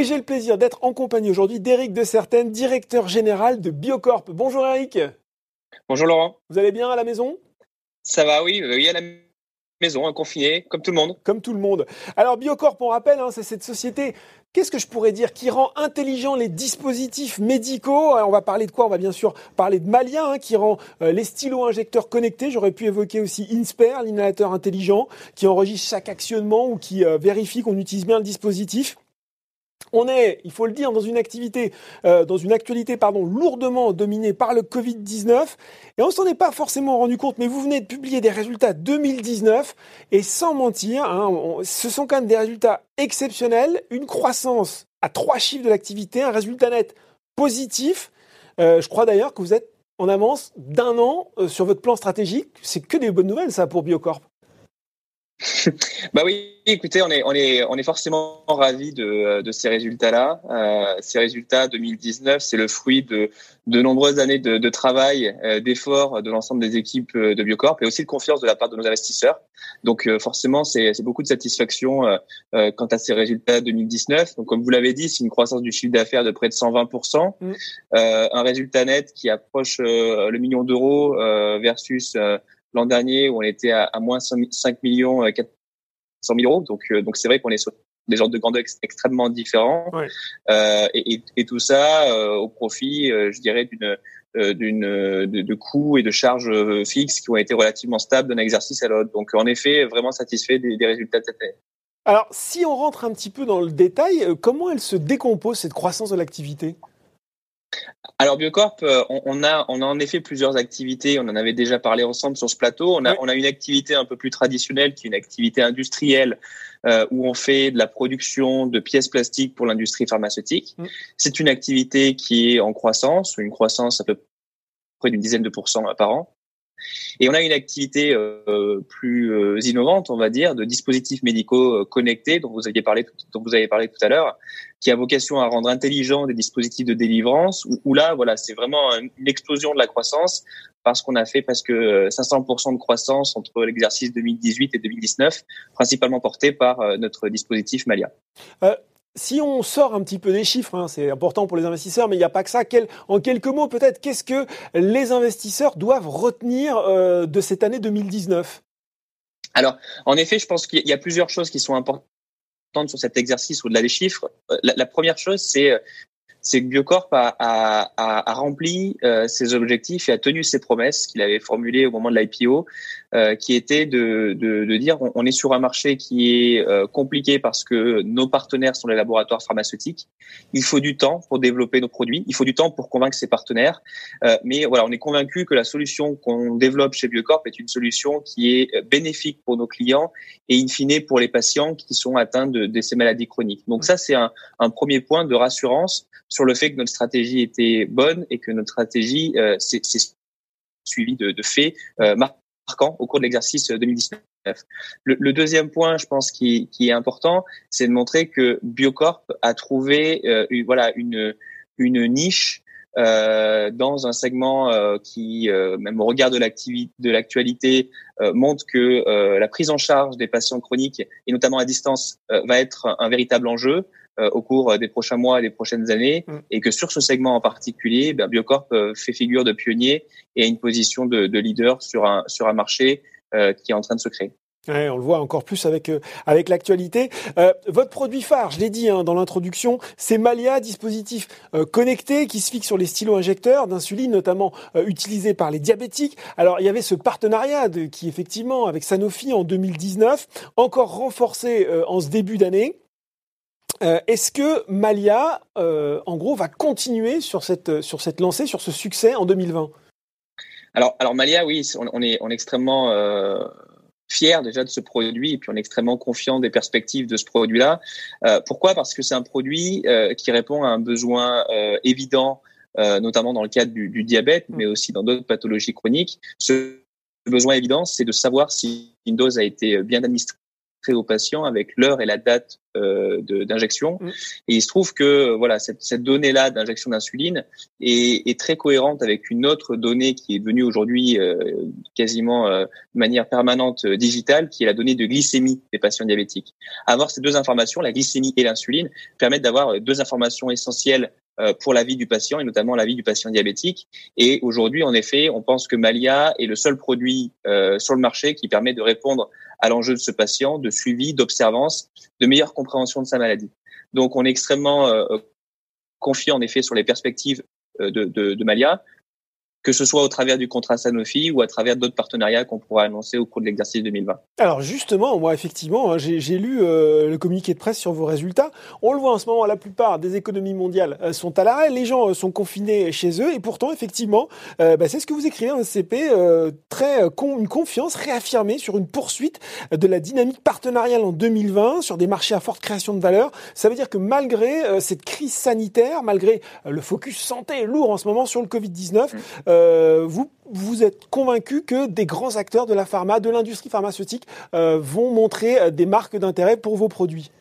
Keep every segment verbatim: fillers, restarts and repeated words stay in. Et j'ai le plaisir d'être en compagnie aujourd'hui d'Éric Certaine, directeur général de Biocorp. Bonjour Éric. Bonjour Laurent. Vous allez bien à la maison ? Ça va, oui, oui à la maison. maison, hein, confiné, comme tout le monde. Comme tout le monde. Alors Biocorp, on rappelle, hein, c'est cette société, qu'est-ce que je pourrais dire, qui rend intelligents les dispositifs médicaux. Alors, on va parler de quoi ? On va bien sûr parler de Malia, hein, qui rend euh, les stylos injecteurs connectés. J'aurais pu évoquer aussi Insper, l'inhalateur intelligent, qui enregistre chaque actionnement ou qui euh, vérifie qu'on utilise bien le dispositif. On est, il faut le dire, dans une activité, euh, dans une actualité, pardon, lourdement dominée par le covid dix-neuf. Et on s'en est pas forcément rendu compte, mais vous venez de publier des résultats deux mille dix-neuf. Et sans mentir, hein, on, ce sont quand même des résultats exceptionnels. Une croissance à trois chiffres de l'activité, un résultat net positif. Euh, je crois d'ailleurs que vous êtes en avance d'un an euh, sur votre plan stratégique. C'est que des bonnes nouvelles, ça, pour Biocorp. Bah oui, écoutez, on est on est on est forcément ravis de de ces résultats-là. Euh, ces résultats deux mille dix-neuf, c'est le fruit de de nombreuses années de, de travail, euh, d'efforts de l'ensemble des équipes de Biocorp et aussi de confiance de la part de nos investisseurs. Donc euh, forcément, c'est c'est beaucoup de satisfaction euh, euh, quant à ces résultats deux mille dix-neuf. Donc comme vous l'avez dit, c'est une croissance du chiffre d'affaires de près de cent vingt pour cent, mmh. euh, un résultat net qui approche euh, le million d'euros euh, versus euh, l'an dernier, où on était à, à moins cinq millions quatre cent mille euros. Donc, euh, donc c'est vrai qu'on est sur des genres de grandeurs ex- extrêmement différents. Ouais. Euh, et, et, et tout ça euh, au profit, euh, je dirais, d'une, euh, d'une, de, de coûts et de charges euh, fixes qui ont été relativement stables d'un exercice à l'autre. Donc, en effet, vraiment satisfait des, des résultats de cette année. Alors, si on rentre un petit peu dans le détail, comment elle se décompose, cette croissance de l'activité ? Alors Biocorp, on a, on a en effet plusieurs activités. On en avait déjà parlé ensemble sur ce plateau. On a, oui. on a une activité un peu plus traditionnelle, qui est une activité industrielle, euh, où on fait de la production de pièces plastiques pour l'industrie pharmaceutique. Oui. C'est une activité qui est en croissance, une croissance à peu près d'une dizaine de pourcents par an. Et on a une activité euh, plus euh, innovante, on va dire, de dispositifs médicaux euh, connectés dont vous aviez parlé, tout, dont vous avez parlé tout à l'heure, qui a vocation à rendre intelligents des dispositifs de délivrance. Où, où là, voilà, c'est vraiment une explosion de la croissance parce qu'on a fait presque cinq cents pour cent de croissance entre l'exercice deux mille dix-huit et deux mille dix-neuf, principalement porté par euh, notre dispositif Malia. Euh... Si on sort un petit peu des chiffres, hein, c'est important pour les investisseurs, mais il n'y a pas que ça. Quel, en quelques mots, peut-être, qu'est-ce que les investisseurs doivent retenir euh, de cette année deux mille dix-neuf ? Alors, en effet, je pense qu'il y a plusieurs choses qui sont importantes sur cet exercice au-delà des chiffres. La, la première chose, c'est, c'est que Biocorp a, a, a, a rempli euh, ses objectifs et a tenu ses promesses qu'il avait formulées au moment de l'I P O, euh, qui était de, de, de dire on, on est sur un marché qui est euh, compliqué parce que nos partenaires sont les laboratoires pharmaceutiques. Il faut du temps pour développer nos produits, il faut du temps pour convaincre ses partenaires. Euh, mais voilà, on est convaincu que la solution qu'on développe chez Biocorp est une solution qui est bénéfique pour nos clients et in fine pour les patients qui sont atteints de, de ces maladies chroniques. Donc ça, c'est un, un premier point de rassurance sur le fait que notre stratégie était bonne et que notre stratégie euh, s'est, s'est suivie de, de faits euh, marquants au cours de l'exercice deux mille dix-neuf. Le, le deuxième point, je pense, qui, qui est important, c'est de montrer que Biocorp a trouvé euh, une, voilà, une, une niche Euh, dans un segment euh, qui, euh, même au regard de l'activité, de l'actualité, euh, montre que euh, la prise en charge des patients chroniques et notamment à distance euh, va être un véritable enjeu euh, au cours des prochains mois et des prochaines années, mmh. et que sur ce segment en particulier, ben, Biocorp euh, fait figure de pionnier et a une position de, de leader sur un sur un marché euh, qui est en train de se créer. Ouais, on le voit encore plus avec euh, avec l'actualité. Euh, votre produit phare, je l'ai dit hein, dans l'introduction, c'est Malia, dispositif euh, connecté qui se fixe sur les stylos injecteurs d'insuline, notamment euh, utilisés par les diabétiques. Alors il y avait ce partenariat de, qui effectivement avec Sanofi en deux mille dix-neuf, encore renforcé euh, en ce début d'année. Euh, est-ce que Malia, euh, en gros, va continuer sur cette sur cette lancée, sur ce succès en deux mille vingt ? Alors alors Malia, oui, on, on est on est extrêmement euh... fier déjà de ce produit et puis on est extrêmement confiant des perspectives de ce produit-là. Euh, pourquoi ? Parce que c'est un produit euh, qui répond à un besoin euh, évident, euh, notamment dans le cadre du, du diabète, mais aussi dans d'autres pathologies chroniques. Ce besoin évident, c'est de savoir si une dose a été bien administrée aux patients avec l'heure et la date euh, de, d'injection. Mmh. Et il se trouve que voilà cette, cette donnée-là d'injection d'insuline est, est très cohérente avec une autre donnée qui est devenue aujourd'hui euh, quasiment euh, de manière permanente euh, digitale, qui est la donnée de glycémie des patients diabétiques. Avoir ces deux informations, la glycémie et l'insuline, permettent d'avoir deux informations essentielles pour la vie du patient et notamment la vie du patient diabétique. Et aujourd'hui, en effet, on pense que Malia est le seul produit euh, sur le marché qui permet de répondre à l'enjeu de ce patient, de suivi, d'observance, de meilleure compréhension de sa maladie. Donc, on est extrêmement euh, confiant, en effet, sur les perspectives euh, de, de, de Malia, que ce soit au travers du contrat Sanofi ou à travers d'autres partenariats qu'on pourra annoncer au cours de l'exercice deux mille vingt. Alors justement, moi effectivement, j'ai, j'ai lu euh, le communiqué de presse sur vos résultats. On le voit en ce moment, la plupart des économies mondiales euh, sont à l'arrêt, les gens euh, sont confinés chez eux et pourtant effectivement, euh, bah, c'est ce que vous écrivez en S C P, euh, très, euh, con, une confiance réaffirmée sur une poursuite de la dynamique partenariale en deux mille vingt sur des marchés à forte création de valeur. Ça veut dire que malgré euh, cette crise sanitaire, malgré euh, le focus santé lourd en ce moment sur le covid dix-neuf, mmh. Euh, vous, vous êtes convaincu que des grands acteurs de la pharma, de l'industrie pharmaceutique euh, vont montrer des marques d'intérêt pour vos produits?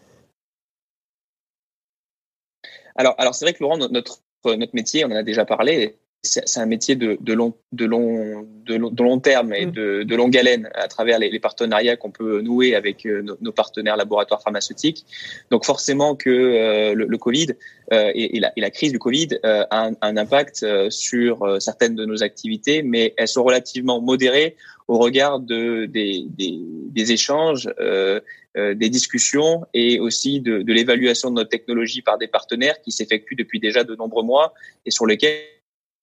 Alors, alors c'est vrai que Laurent, notre, notre métier, on en a déjà parlé, c'est, c'est un métier de, de, long, de, long, de, long, de long terme et mmh. de, de longue haleine à travers les, les partenariats qu'on peut nouer avec nos, nos partenaires laboratoires pharmaceutiques. Donc forcément que euh, le, le Covid euh, et, et, la, et la crise du Covid euh, a un, un impact euh, sur euh, certaines de nos activités, mais elles sont relativement modérées au regard de, des, des, des échanges, euh, euh, des discussions et aussi de, de l'évaluation de notre technologie par des partenaires qui s'effectuent depuis déjà de nombreux mois et sur lesquels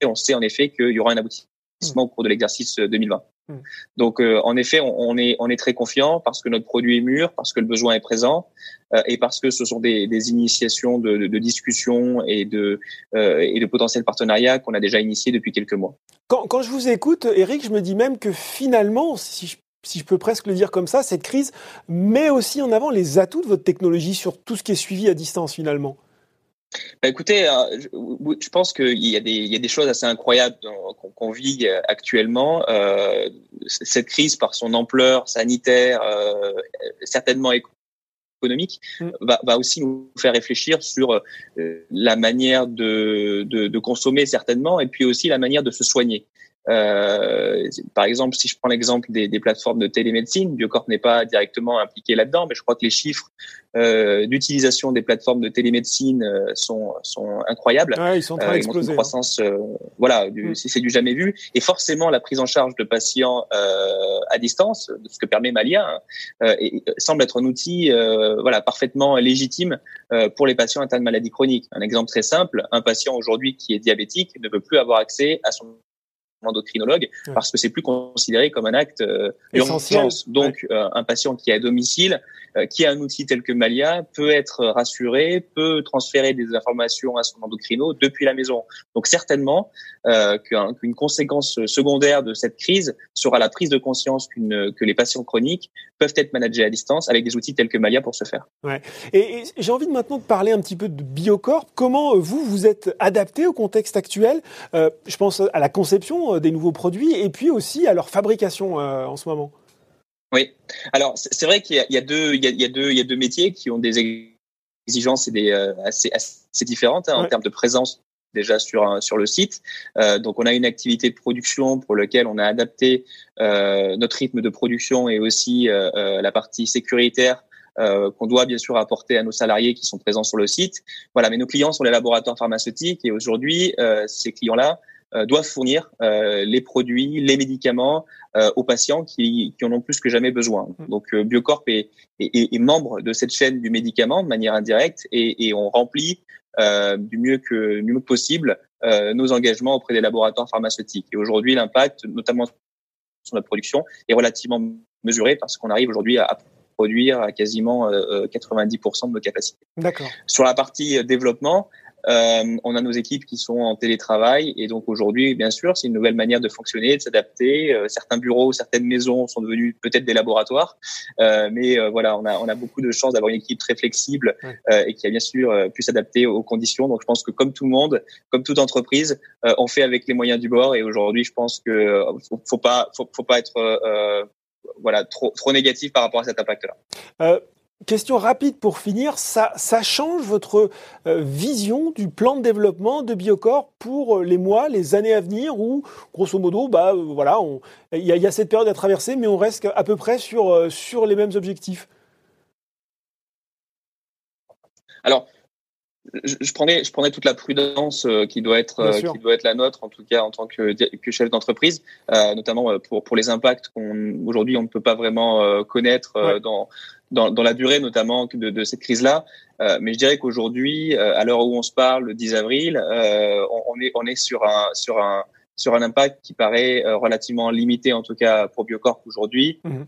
on sait en effet qu'il y aura un aboutissement mmh. au cours de l'exercice deux mille vingt. Mmh. Donc, euh, en effet, on, on est on est très confiant parce que notre produit est mûr, parce que le besoin est présent euh, et parce que ce sont des, des initiations de, de, de discussions et de euh, et de potentiels partenariats qu'on a déjà initiés depuis quelques mois. Quand, quand je vous écoute, Éric, je me dis même que finalement, si je si je peux presque le dire comme ça, cette crise met aussi en avant les atouts de votre technologie sur tout ce qui est suivi à distance finalement. Bah écoutez, je pense qu'il y a des, il y a des choses assez incroyables qu'on vit actuellement. Euh, cette crise, par son ampleur sanitaire, euh, certainement économique, mm. va, va aussi nous faire réfléchir sur la manière de, de, de consommer certainement, et puis aussi la manière de se soigner. Euh, par exemple, si je prends l'exemple des, des plateformes de télémédecine, Biocorp n'est pas directement impliqué là-dedans, mais je crois que les chiffres euh, d'utilisation des plateformes de télémédecine euh, sont, sont incroyables. Ouais, ils sont très euh, explosés. Ils montrent une croissance, euh, voilà, du, mm. c'est du jamais vu. Et forcément, la prise en charge de patients euh, à distance, ce que permet Malia, euh, et, semble être un outil, euh, voilà, parfaitement légitime euh, pour les patients atteints de maladies chroniques. Un exemple très simple, un patient aujourd'hui qui est diabétique ne peut plus avoir accès à son endocrinologue, ouais. parce que c'est plus considéré comme un acte euh, d'urgence. Donc, ouais. euh, un patient qui est à domicile, euh, qui a un outil tel que Malia, peut être rassuré, peut transférer des informations à son endocrino depuis la maison. Donc, certainement euh, qu'un, qu'une conséquence secondaire de cette crise sera la prise de conscience qu'une, que les patients chroniques peuvent être managés à distance avec des outils tels que Malia pour ce faire. Ouais. Et, et j'ai envie de maintenant de parler un petit peu de Biocorp. Comment vous vous êtes adapté au contexte actuel? euh, Je pense à la conception des nouveaux produits et puis aussi à leur fabrication euh, en ce moment. Oui, alors c'est vrai qu'il y a, il y a deux, il y a, il y a deux, il y a deux métiers qui ont des exigences et des euh, assez, assez différentes hein, ouais. en termes de présence déjà sur sur le site. Euh, donc on a une activité de production pour laquelle on a adapté euh, notre rythme de production et aussi euh, la partie sécuritaire Euh, qu'on doit bien sûr apporter à nos salariés qui sont présents sur le site. Voilà, mais nos clients sont les laboratoires pharmaceutiques et aujourd'hui euh, ces clients-là euh, doivent fournir euh, les produits, les médicaments euh, aux patients qui, qui en ont plus que jamais besoin. Donc euh, Biocorp est, est, est membre de cette chaîne du médicament de manière indirecte et, et on remplit euh, du mieux que du mieux possible euh, nos engagements auprès des laboratoires pharmaceutiques. Et aujourd'hui, l'impact, notamment sur notre production, est relativement mesuré parce qu'on arrive aujourd'hui à, à produire à quasiment quatre-vingt-dix pour cent de nos capacités. D'accord. Sur la partie développement, euh, on a nos équipes qui sont en télétravail et donc aujourd'hui, bien sûr, c'est une nouvelle manière de fonctionner, de s'adapter. Euh, certains bureaux, certaines maisons sont devenus peut-être des laboratoires, euh, mais euh, voilà, on a on a beaucoup de chance d'avoir une équipe très flexible euh, et qui a bien sûr euh, pu s'adapter aux conditions. Donc, je pense que comme tout le monde, comme toute entreprise, euh, on fait avec les moyens du bord. Et aujourd'hui, je pense que euh, faut, faut pas faut, faut pas être euh, voilà, trop, trop négative par rapport à cet impact-là. Euh, question rapide pour finir, ça, ça change votre euh, vision du plan de développement de Biocorp pour les mois, les années à venir où, grosso modo, bah, euh, voilà, il y, y a cette période à traverser, mais on reste à peu près sur, euh, sur les mêmes objectifs. Alors, je prendrais, je prendrais toute la prudence qui doit être, qui doit être la nôtre, en tout cas en tant que, que chef d'entreprise, euh, notamment pour, pour les impacts qu'on aujourd'hui on ne peut pas vraiment connaître ouais. dans, dans, dans la durée, notamment de, de cette crise-là. Euh, mais je dirais qu'aujourd'hui, à l'heure où on se parle, le dix avril, euh, on, on est, on est sur un, sur un, sur un impact qui paraît relativement limité, en tout cas pour Biocorp aujourd'hui. Mmh.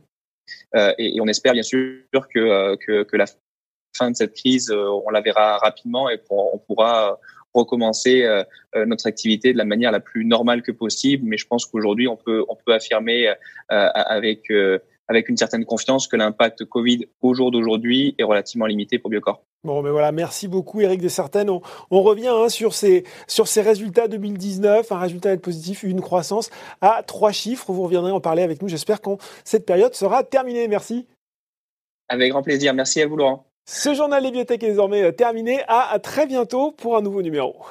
Euh, et, et on espère bien sûr que, que, que la fin de cette crise, on la verra rapidement et on pourra recommencer notre activité de la manière la plus normale que possible. Mais je pense qu'aujourd'hui, on peut, on peut affirmer avec, avec une certaine confiance que l'impact Covid au jour d'aujourd'hui est relativement limité pour Biocorp. Bon, mais voilà, merci beaucoup Éric de Certaine. On, on revient hein, sur, ces, sur ces résultats deux mille dix-neuf, un résultat positif, une croissance à trois chiffres. Vous reviendrez en parler avec nous, j'espère, quand cette période sera terminée. Merci. Avec grand plaisir. Merci à vous, Laurent. Ce journal des biotech est désormais terminé. À très bientôt pour un nouveau numéro.